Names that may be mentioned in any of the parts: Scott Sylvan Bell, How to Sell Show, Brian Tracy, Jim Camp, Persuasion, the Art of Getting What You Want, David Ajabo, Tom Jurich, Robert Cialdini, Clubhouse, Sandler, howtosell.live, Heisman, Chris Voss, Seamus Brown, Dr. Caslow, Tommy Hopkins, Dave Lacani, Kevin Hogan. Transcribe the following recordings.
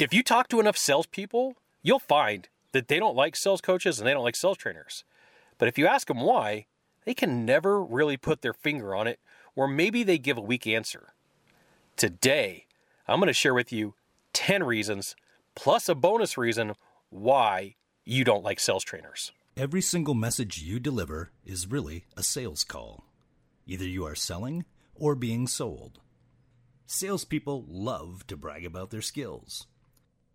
If you talk to enough salespeople, you'll find that they don't like sales coaches and they don't like sales trainers. But if you ask them why, they can never really put their finger on it, or maybe they give a weak answer. Today, I'm going to share with you 10 reasons, plus a bonus reason, why you don't like sales trainers. Every single message you deliver is really a sales call. Either you are selling or being sold. Salespeople love to brag about their skills.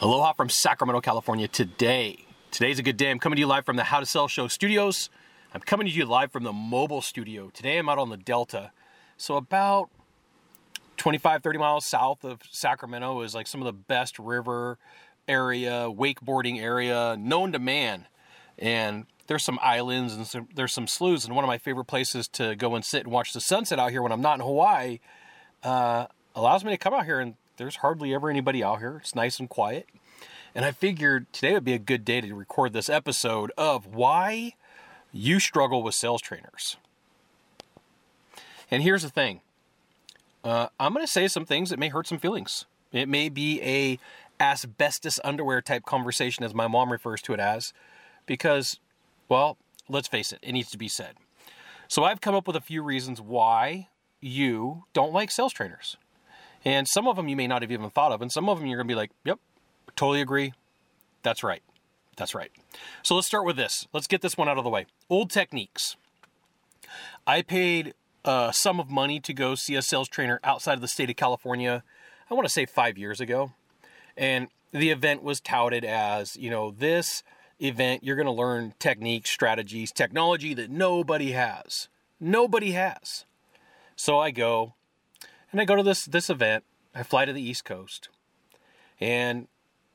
Aloha from Sacramento, California today. Today's a good day. I'm coming to you live from the How to Sell Show studios. I'm coming to you live from the mobile studio. Today I'm out on the Delta. So about 25, 30 miles south of Sacramento is like some of the best river area, wakeboarding area known to man. And there's some islands and there's some sloughs. And one of my favorite places to go and sit and watch the sunset out here when I'm not in Hawaii allows me to come out here, and there's hardly ever anybody out here. It's nice and quiet. And I figured today would be a good day to record this episode of why you struggle with sales trainers. And here's the thing. I'm going to say some things that may hurt some feelings. It may be a asbestos underwear type conversation, as my mom refers to it as, because, well, let's face it, it needs to be said. So I've come up with a few reasons why you don't like sales trainers. And some of them you may not have even thought of, and some of them you're going to be like, yep, totally agree. That's right. That's right. So let's start with this. Let's get this one out of the way. Old techniques. I paid a sum of money to go see a sales trainer outside of the state of California, I want to say 5 years ago. And the event was touted as, you know, this event, you're going to learn techniques, strategies, technology that nobody has. Nobody has. So I go, and I go to this event. I fly to the East Coast, and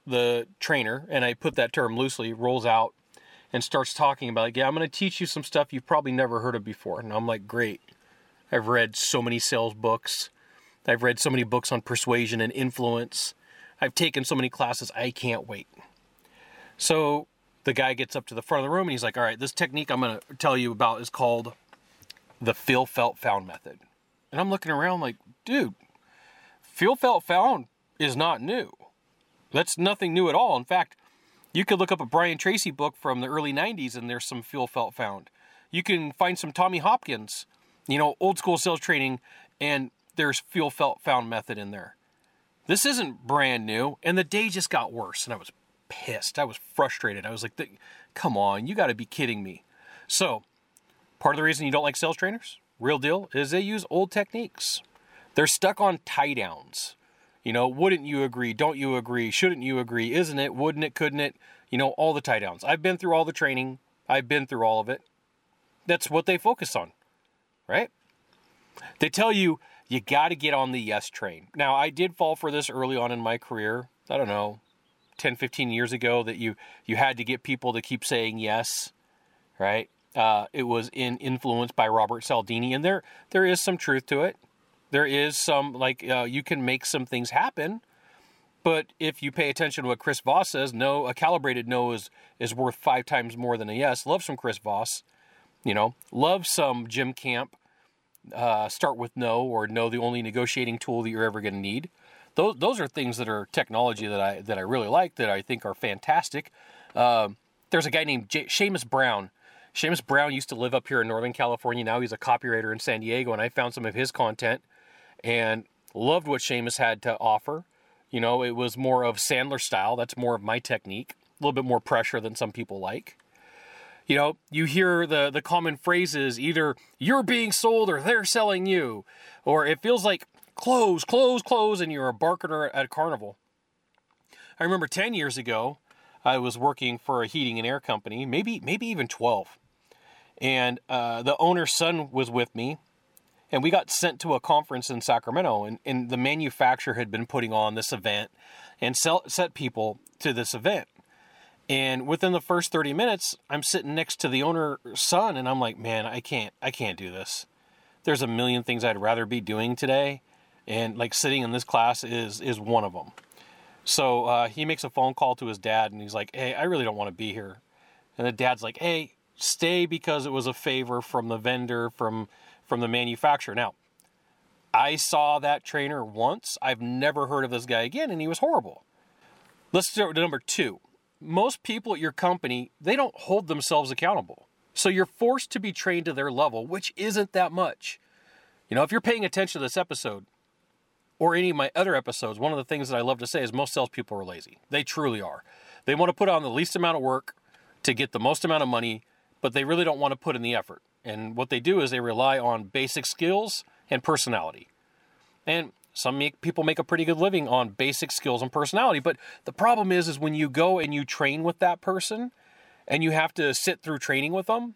the trainer, and I put that term loosely, rolls out and starts talking about, like, yeah, I'm going to teach you some stuff you've probably never heard of before. And I'm like, great. I've read so many sales books. I've read so many books on persuasion and influence. I've taken so many classes. I can't wait. So the guy gets up to the front of the room and he's like, all right, this technique I'm going to tell you about is called the feel, felt, found method. And I'm looking around like, dude, feel, felt, found is not new. That's nothing new at all. In fact, you could look up a Brian Tracy book from the early 90s and there's some feel, felt, found. You can find some Tommy Hopkins, you know, old school sales training, and there's feel, felt, found method in there. This isn't brand new, and the day just got worse, and I was pissed. I was frustrated. I was like, come on, you got to be kidding me. So part of the reason you don't like sales trainers, real deal, is they use old techniques. They're stuck on tie downs. You know, wouldn't you agree? Don't you agree? Shouldn't you agree? Isn't it? Wouldn't it? Couldn't it? You know, all the tie downs. I've been through all the training. I've been through all of it. That's what they focus on, right? They tell you, you got to get on the yes train. Now, I did fall for this early on in my career. I don't know, 10, 15 years ago, that you had to get people to keep saying yes, right? It was influenced by Robert Cialdini, and there is some truth to it. There is some, like, you can make some things happen, but if you pay attention to what Chris Voss says, no, a calibrated no is worth 5 times more than a yes. Love some Chris Voss, you know, love some Jim Camp. Start with no, or no, the only negotiating tool that you're ever going to need. Those are things that are technology that I really like, that I think are fantastic. There's a guy named Seamus Brown. Seamus Brown used to live up here in Northern California. Now he's a copywriter in San Diego, and I found some of his content and loved what Seamus had to offer. You know, it was more of Sandler style. That's more of my technique. A little bit more pressure than some people like. You know, you hear the common phrases, either you're being sold or they're selling you, or it feels like close, close, close, and you're a barker at a carnival. I remember 10 years ago, I was working for a heating and air company, maybe even 12, and the owner's son was with me, And we got sent to a conference in Sacramento, and the manufacturer had been putting on this event and set people to this event. And within the first 30 minutes, I'm sitting next to the owner's son, and I'm like, man, I can't do this. There's a million things I'd rather be doing today. And like sitting in this class is one of them. So he makes a phone call to his dad, and he's like, hey, I really don't want to be here. And the dad's like, hey, stay, because it was a favor from the vendor, from the manufacturer. Now, I saw that trainer once. I've never heard of this guy again, and he was horrible. Let's start with number two. Most people at your company, they don't hold themselves accountable. So you're forced to be trained to their level, which isn't that much. You know, if you're paying attention to this episode or any of my other episodes, one of the things that I love to say is most salespeople are lazy. They truly are. They want to put on the least amount of work to get the most amount of money, but they really don't want to put in the effort. And what they do is they rely on basic skills and personality. And some people make a pretty good living on basic skills and personality. But the problem is when you go and you train with that person and you have to sit through training with them,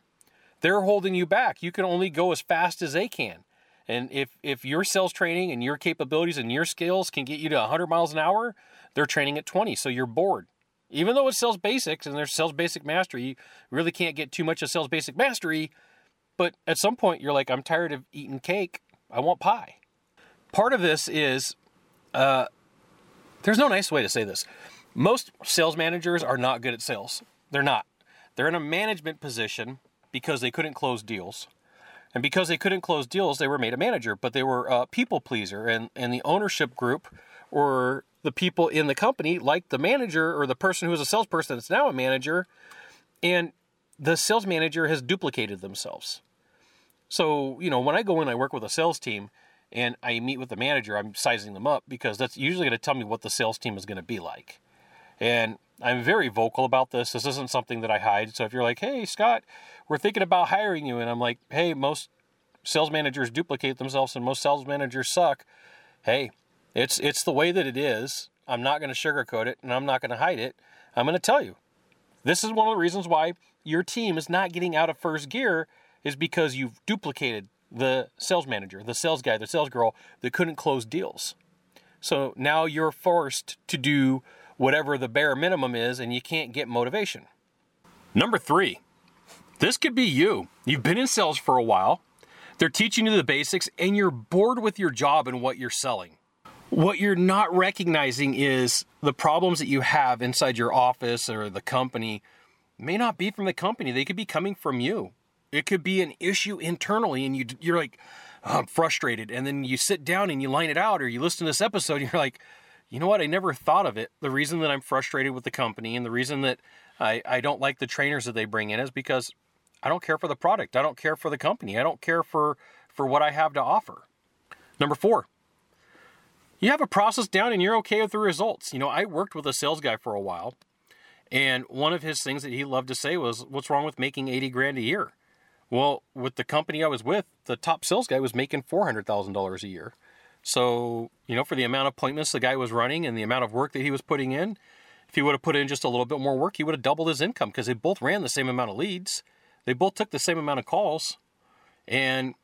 they're holding you back. You can only go as fast as they can. And if your sales training and your capabilities and your skills can get you to 100 miles an hour, they're training at 20. So you're bored. Even though it's sales basics and there's sales basic mastery, you really can't get too much of sales basic mastery. But at some point you're like, I'm tired of eating cake. I want pie. Part of this is, there's no nice way to say this. Most sales managers are not good at sales. They're not. They're in a management position because they couldn't close deals. And because they couldn't close deals, they were made a manager, but they were a people pleaser. And the ownership group or the people in the company liked the manager or the person who was a salesperson that's now a manager. And the sales manager has duplicated themselves. So, you know, when I go in, I work with a sales team and I meet with the manager, I'm sizing them up because that's usually going to tell me what the sales team is going to be like. And I'm very vocal about this. This isn't something that I hide. So if you're like, hey, Scott, we're thinking about hiring you. And I'm like, hey, most sales managers duplicate themselves and most sales managers suck. Hey, it's the way that it is. I'm not going to sugarcoat it and I'm not going to hide it. I'm going to tell you. This is one of the reasons why your team is not getting out of first gear is because you've duplicated the sales manager, the sales guy, the sales girl that couldn't close deals. So now you're forced to do whatever the bare minimum is, and you can't get motivation. Number three, this could be you. You've been in sales for a while. They're teaching you the basics, and you're bored with your job and what you're selling. What you're not recognizing is the problems that you have inside your office or the company may not be from the company. They could be coming from you. It could be an issue internally, and you're like, oh, I'm frustrated. And then you sit down and you line it out, or you listen to this episode, and you're like, you know what? I never thought of it. The reason that I'm frustrated with the company and the reason that I don't like the trainers that they bring in is because I don't care for the product. I don't care for the company. I don't care for what I have to offer. Number four, you have a process down and you're okay with the results. You know, I worked with a sales guy for a while, and one of his things that he loved to say was, what's wrong with making 80 grand a year? Well, with the company I was with, the top sales guy was making $400,000 a year. So, you know, for the amount of appointments the guy was running and the amount of work that he was putting in, if he would have put in just a little bit more work, he would have doubled his income because they both ran the same amount of leads. They both took the same amount of calls. And,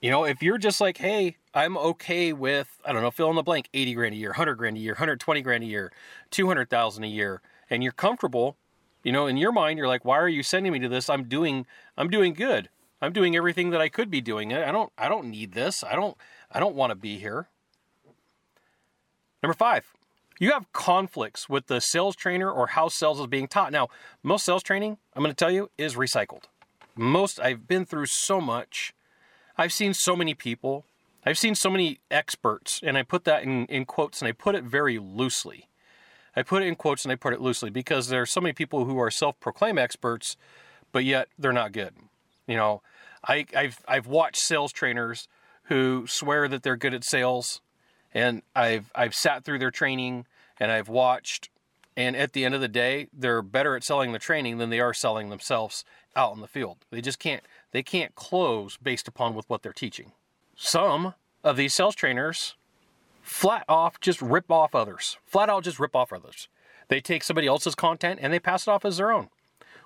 you know, if you're just like, hey, I'm okay with, I don't know, fill in the blank, 80 grand a year, 100 grand a year, 120 grand a year, 200,000 a year, and you're comfortable, you know, in your mind, you're like, why are you sending me to this? I'm doing good. I'm doing everything that I could be doing. I don't need this. I don't want to be here. Number five, you have conflicts with the sales trainer or how sales is being taught. Now, most sales training, I'm going to tell you, is recycled. I've been through so much. I've seen so many people. I've seen so many experts, and I put that in quotes, and I put it very loosely. I put it in quotes, and I put it loosely because there are so many people who are self-proclaimed experts, but yet they're not good. You know, I've watched sales trainers who swear that they're good at sales, and I've sat through their training and I've watched, and at the end of the day, they're better at selling the training than they are selling themselves out in the field. They just can't close based upon with what they're teaching. Some of these sales trainers flat out just rip off others. They take somebody else's content and they pass it off as their own.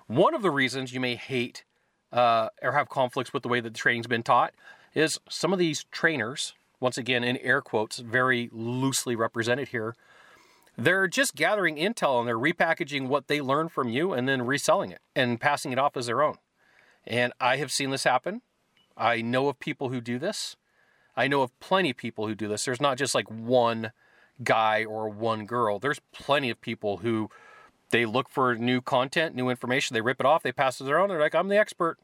One of the reasons you may hate or have conflicts with the way that the training's been taught is some of these trainers, once again in air quotes, very loosely represented here, they're just gathering intel and they're repackaging what they learn from you and then reselling it and passing it off as their own. And I have seen this happen. I know of people who do this. I know of plenty of people who do this. There's not just like one guy or one girl. There's plenty of people who they look for new content, new information. They rip it off. They pass it their own. They're like, I'm the expert.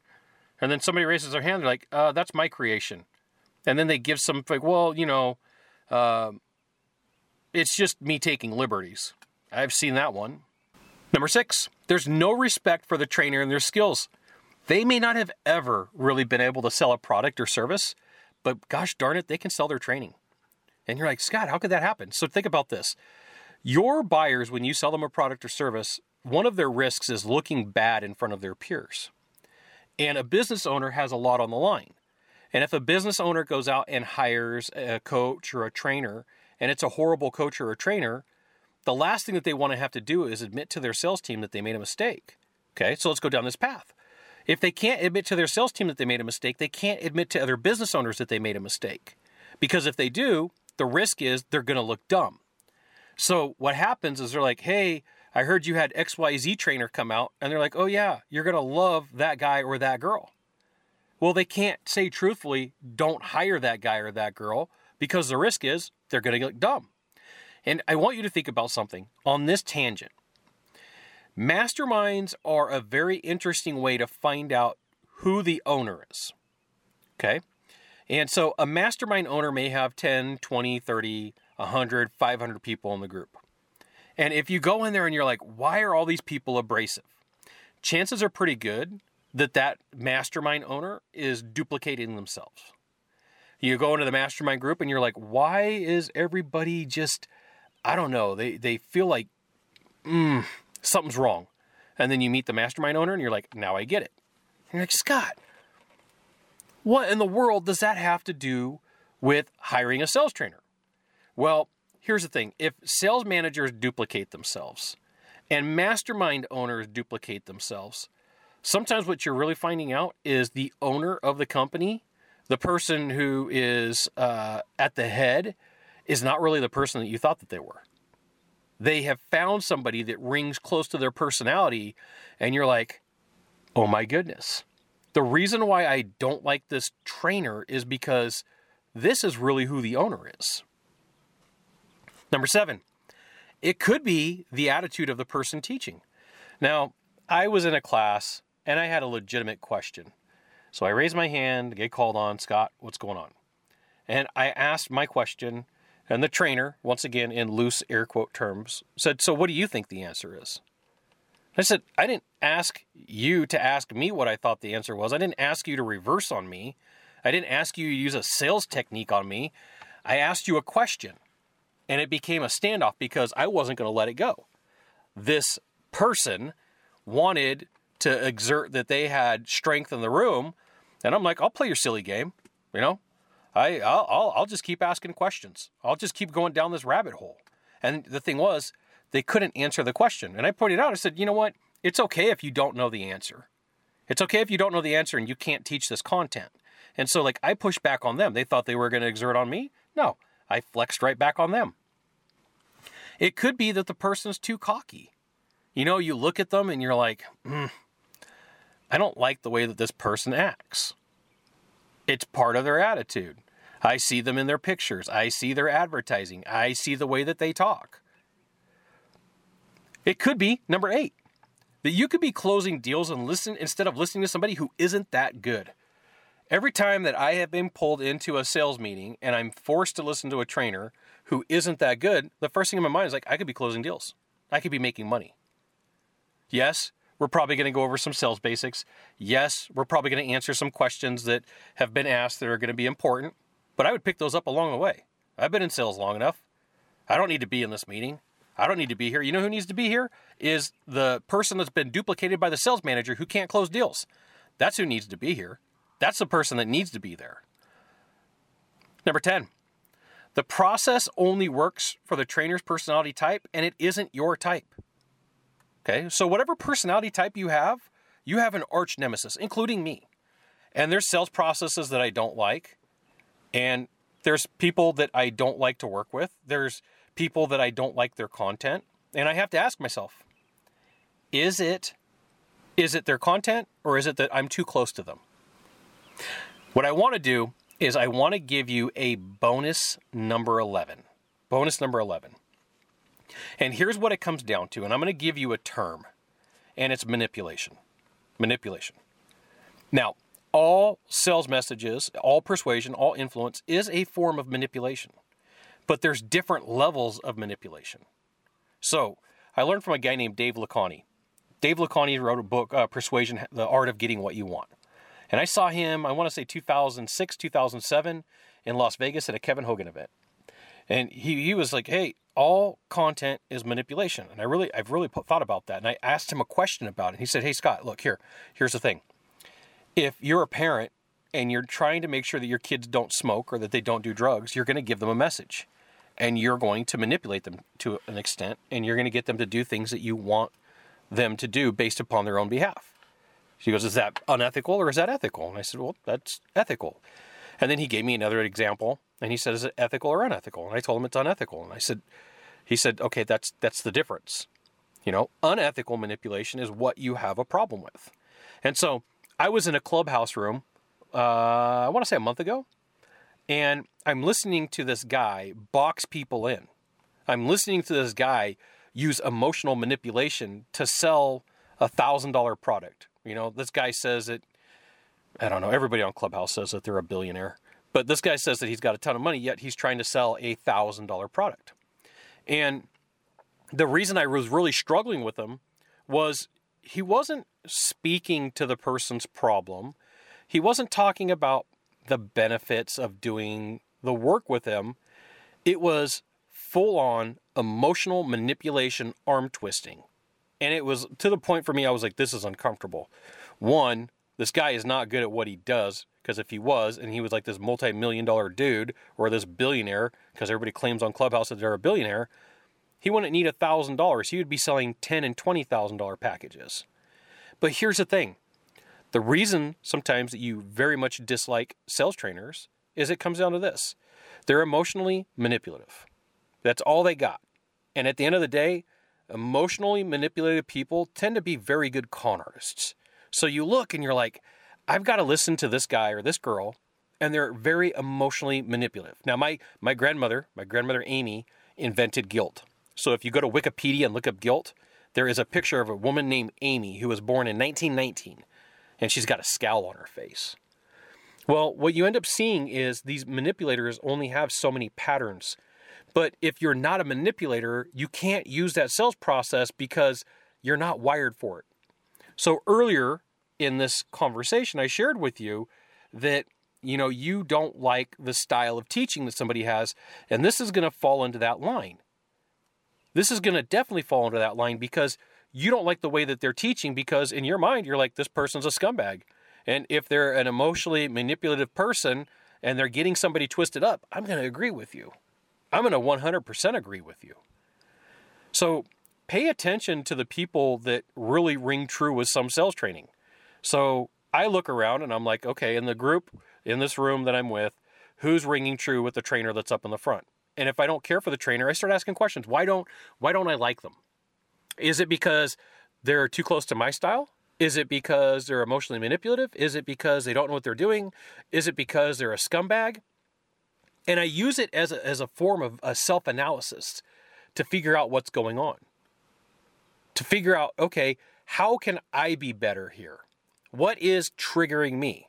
And then somebody raises their hand. They're like, that's my creation. And then they give some, like, well, you know, it's just me taking liberties. I've seen that one. Number 6, there's no respect for the trainer and their skills. They may not have ever really been able to sell a product or service, but gosh darn it, they can sell their training. And you're like, Scott, how could that happen? So think about this. Your buyers, when you sell them a product or service, one of their risks is looking bad in front of their peers. And a business owner has a lot on the line. And if a business owner goes out and hires a coach or a trainer, and it's a horrible coach or a trainer, the last thing that they want to have to do is admit to their sales team that they made a mistake. Okay, so let's go down this path. If they can't admit to their sales team that they made a mistake, they can't admit to other business owners that they made a mistake. Because if they do, the risk is they're going to look dumb. So what happens is they're like, hey, I heard you had XYZ trainer come out. And they're like, oh yeah, you're going to love that guy or that girl. Well, they can't say truthfully, don't hire that guy or that girl, because the risk is they're going to look dumb. And I want you to think about something on this tangent. Masterminds are a very interesting way to find out who the owner is. Okay? And so a mastermind owner may have 10, 20, 30, 100, 500 people in the group. And if you go in there and you're like, why are all these people abrasive? Chances are pretty good that that mastermind owner is duplicating themselves. You go into the mastermind group and you're like, why is everybody just, I don't know, they feel like something's wrong. And then you meet the mastermind owner and you're like, now I get it. And you're like, Scott, what in the world does that have to do with hiring a sales trainer? Well, here's the thing. If sales managers duplicate themselves and mastermind owners duplicate themselves, sometimes what you're really finding out is the owner of the company, the person who is at the head, is not really the person that you thought that they were. They have found somebody that rings close to their personality, and you're like, oh my goodness. The reason why I don't like this trainer is because this is really who the owner is. Number 7, it could be the attitude of the person teaching. Now, I was in a class, and I had a legitimate question. So I raised my hand, get called on, Scott, what's going on? And I asked my question, and the trainer, once again in loose air quote terms, said, so what do you think the answer is? I said, I didn't ask you to ask me what I thought the answer was. I didn't ask you to reverse on me. I didn't ask you to use a sales technique on me. I asked you a question, and it became a standoff because I wasn't going to let it go. This person wanted to exert that they had strength in the room. And I'm like, I'll play your silly game. You know, I'll just keep asking questions. I'll just keep going down this rabbit hole. And the thing was, they couldn't answer the question. And I pointed out, I said, you know what? It's okay if you don't know the answer. It's okay if you don't know the answer and you can't teach this content. And so like I pushed back on them. They thought they were going to exert on me. No, I flexed right back on them. It could be that the person's too cocky. You know, you look at them and you're like, I don't like the way that this person acts. It's part of their attitude. I see them in their pictures. I see their advertising. I see the way that they talk. It could be, number 8, that you could be closing deals and listen instead of listening to somebody who isn't that good. Every time that I have been pulled into a sales meeting and I'm forced to listen to a trainer who isn't that good, the first thing in my mind is like, I could be closing deals. I could be making money. Yes, we're probably going to go over some sales basics. Yes, we're probably going to answer some questions that have been asked that are going to be important, but I would pick those up along the way. I've been in sales long enough. I don't need to be in this meeting. I don't need to be here. You know who needs to be here? Is the person that's been duplicated by the sales manager who can't close deals. That's who needs to be here. That's the person that needs to be there. Number 10, the process only works for the trainer's personality type, and it isn't your type. Okay, so whatever personality type you have an arch nemesis, including me. And there's sales processes that I don't like. And there's people that I don't like to work with. There's people that I don't like their content. And I have to ask myself, is it their content, or is it that I'm too close to them? What I want to do is I want to give you a bonus number 11. Bonus number 11. And here's what it comes down to. And I'm going to give you a term. And it's manipulation. Manipulation. Now, all sales messages, all persuasion, all influence is a form of manipulation. But there's different levels of manipulation. So, I learned from a guy named Dave Lacani. Dave Lacani wrote a book, Persuasion, the Art of Getting What You Want. And I saw him, I want to say 2006, 2007, in Las Vegas at a Kevin Hogan event. And he was like, hey, all content is manipulation. And I've really thought about that. And I asked him a question about it. He said, hey, Scott, look, here's the thing. If you're a parent and you're trying to make sure that your kids don't smoke or that they don't do drugs, you're going to give them a message. And you're going to manipulate them to an extent. And you're going to get them to do things that you want them to do based upon their own behalf. She goes, is that unethical or is that ethical? And I said, well, that's ethical. And then he gave me another example, and he said, is it ethical or unethical? And I told him it's unethical. And he said, okay, that's the difference. You know, unethical manipulation is what you have a problem with. And so I was in a Clubhouse room, I want to say a month ago, and I'm listening to this guy box people in. I'm listening to this guy use emotional manipulation to sell $1,000 product. You know, this guy says that, I don't know, everybody on Clubhouse says that they're a billionaire. But this guy says that he's got a ton of money, yet he's trying to sell a $1,000 product. And the reason I was really struggling with him was he wasn't speaking to the person's problem. He wasn't talking about the benefits of doing the work with him. It was full-on emotional manipulation, arm twisting. And it was to the point for me, I was like, this is uncomfortable. One, this guy is not good at what he does, because if he was, and he was like this multi-million-dollar dude or this billionaire, because everybody claims on Clubhouse that they're a billionaire, he wouldn't need $1,000. He would be selling $10,000 and $20,000 packages. But here's the thing. The reason sometimes that you very much dislike sales trainers is it comes down to this. They're emotionally manipulative. That's all they got. And at the end of the day, emotionally manipulated people tend to be very good con artists. So you look and you're like, I've got to listen to this guy or this girl, and they're very emotionally manipulative. Now, my grandmother Amy, invented guilt. So if you go to Wikipedia and look up guilt, there is a picture of a woman named Amy who was born in 1919, and she's got a scowl on her face. Well, what you end up seeing is these manipulators only have so many patterns. But if you're not a manipulator, you can't use that sales process because you're not wired for it. So earlier in this conversation, I shared with you that, you know, you don't like the style of teaching that somebody has, and this is going to fall into that line. This is going to definitely fall into that line because you don't like the way that they're teaching because in your mind, you're like, this person's a scumbag. And if they're an emotionally manipulative person and they're getting somebody twisted up, I'm going to agree with you. I'm going to 100% agree with you. So pay attention to the people that really ring true with some sales training. So I look around and I'm like, okay, in the group, in this room that I'm with, who's ringing true with the trainer that's up in the front? And if I don't care for the trainer, I start asking questions. Why don't I like them? Is it because they're too close to my style? Is it because they're emotionally manipulative? Is it because they don't know what they're doing? Is it because they're a scumbag? And I use it as a form of a self-analysis to figure out what's going on. To figure out, okay, how can I be better here? What is triggering me?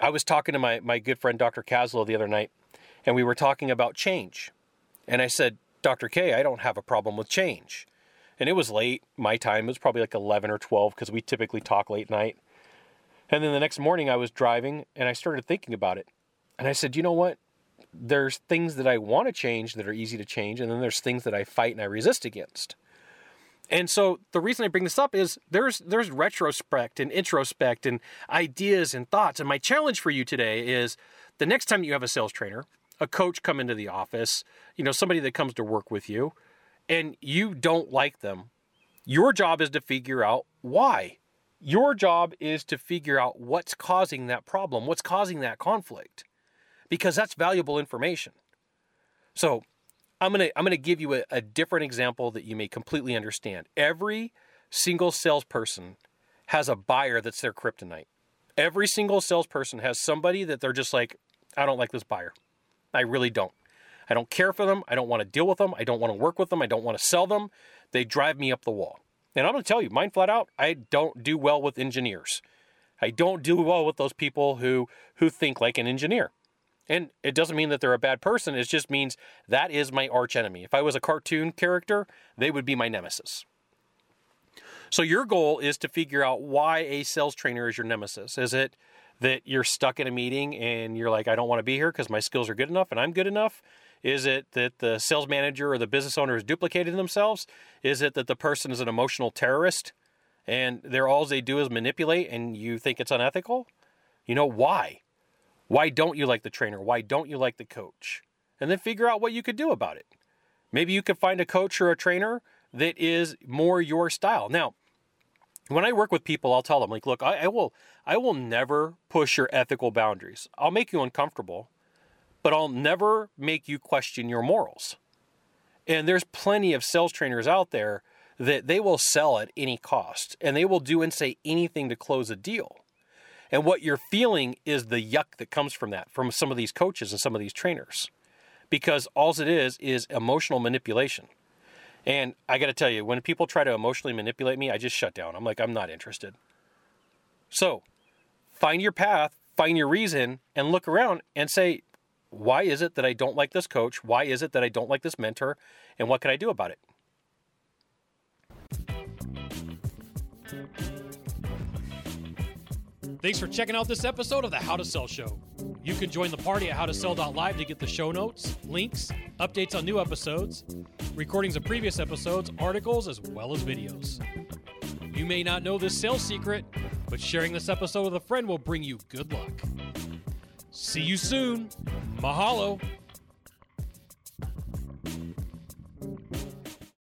I was talking to my good friend, Dr. Caslow, the other night, and we were talking about change. And I said, Dr. K, I don't have a problem with change. And it was late. My time was probably like 11 or 12 because we typically talk late night. And then the next morning I was driving and I started thinking about it. And I said, you know what? There's things that I want to change that are easy to change. And then there's things that I fight and I resist against. And so the reason I bring this up is there's retrospect and introspect and ideas and thoughts. And my challenge for you today is the next time you have a sales trainer, a coach come into the office, you know, somebody that comes to work with you and you don't like them, your job is to figure out why. Your job is to figure out what's causing that problem, what's causing that conflict. because that's valuable information. So I'm going to give you a different example that you may completely understand. Every single salesperson has a buyer that's their kryptonite. Every single salesperson has somebody that they're just like, I don't like this buyer. I really don't. I don't care for them. I don't want to deal with them. I don't want to work with them. I don't want to sell them. They drive me up the wall. And I'm going to tell you, mine flat out, I don't do well with engineers. I don't do well with those people who think like an engineer. And it doesn't mean that they're a bad person. It just means that is my arch enemy. If I was a cartoon character, they would be my nemesis. So your goal is to figure out why a sales trainer is your nemesis. Is it that you're stuck in a meeting and you're like, I don't want to be here because my skills are good enough and I'm good enough? Is it that the sales manager or the business owner is duplicating themselves? Is it that the person is an emotional terrorist and they're all they do is manipulate and you think it's unethical? You know, why? Why don't you like the trainer? Why don't you like the coach? And then figure out what you could do about it. Maybe you could find a coach or a trainer that is more your style. Now, when I work with people, I'll tell them, like, look, I will never push your ethical boundaries. I'll make you uncomfortable, but I'll never make you question your morals. And there's plenty of sales trainers out there that they will sell at any cost, and they will do and say anything to close a deal. And what you're feeling is the yuck that comes from that, from some of these coaches and some of these trainers, because all it is emotional manipulation. And I got to tell you, when people try to emotionally manipulate me, I just shut down. I'm like, I'm not interested. So find your path, find your reason, and look around and say, why is it that I don't like this coach? Why is it that I don't like this mentor? And what can I do about it? Thanks for checking out this episode of the How to Sell Show. You can join the party at howtosell.live to get the show notes, links, updates on new episodes, recordings of previous episodes, articles, as well as videos. You may not know this sales secret, but sharing this episode with a friend will bring you good luck. See you soon. Mahalo.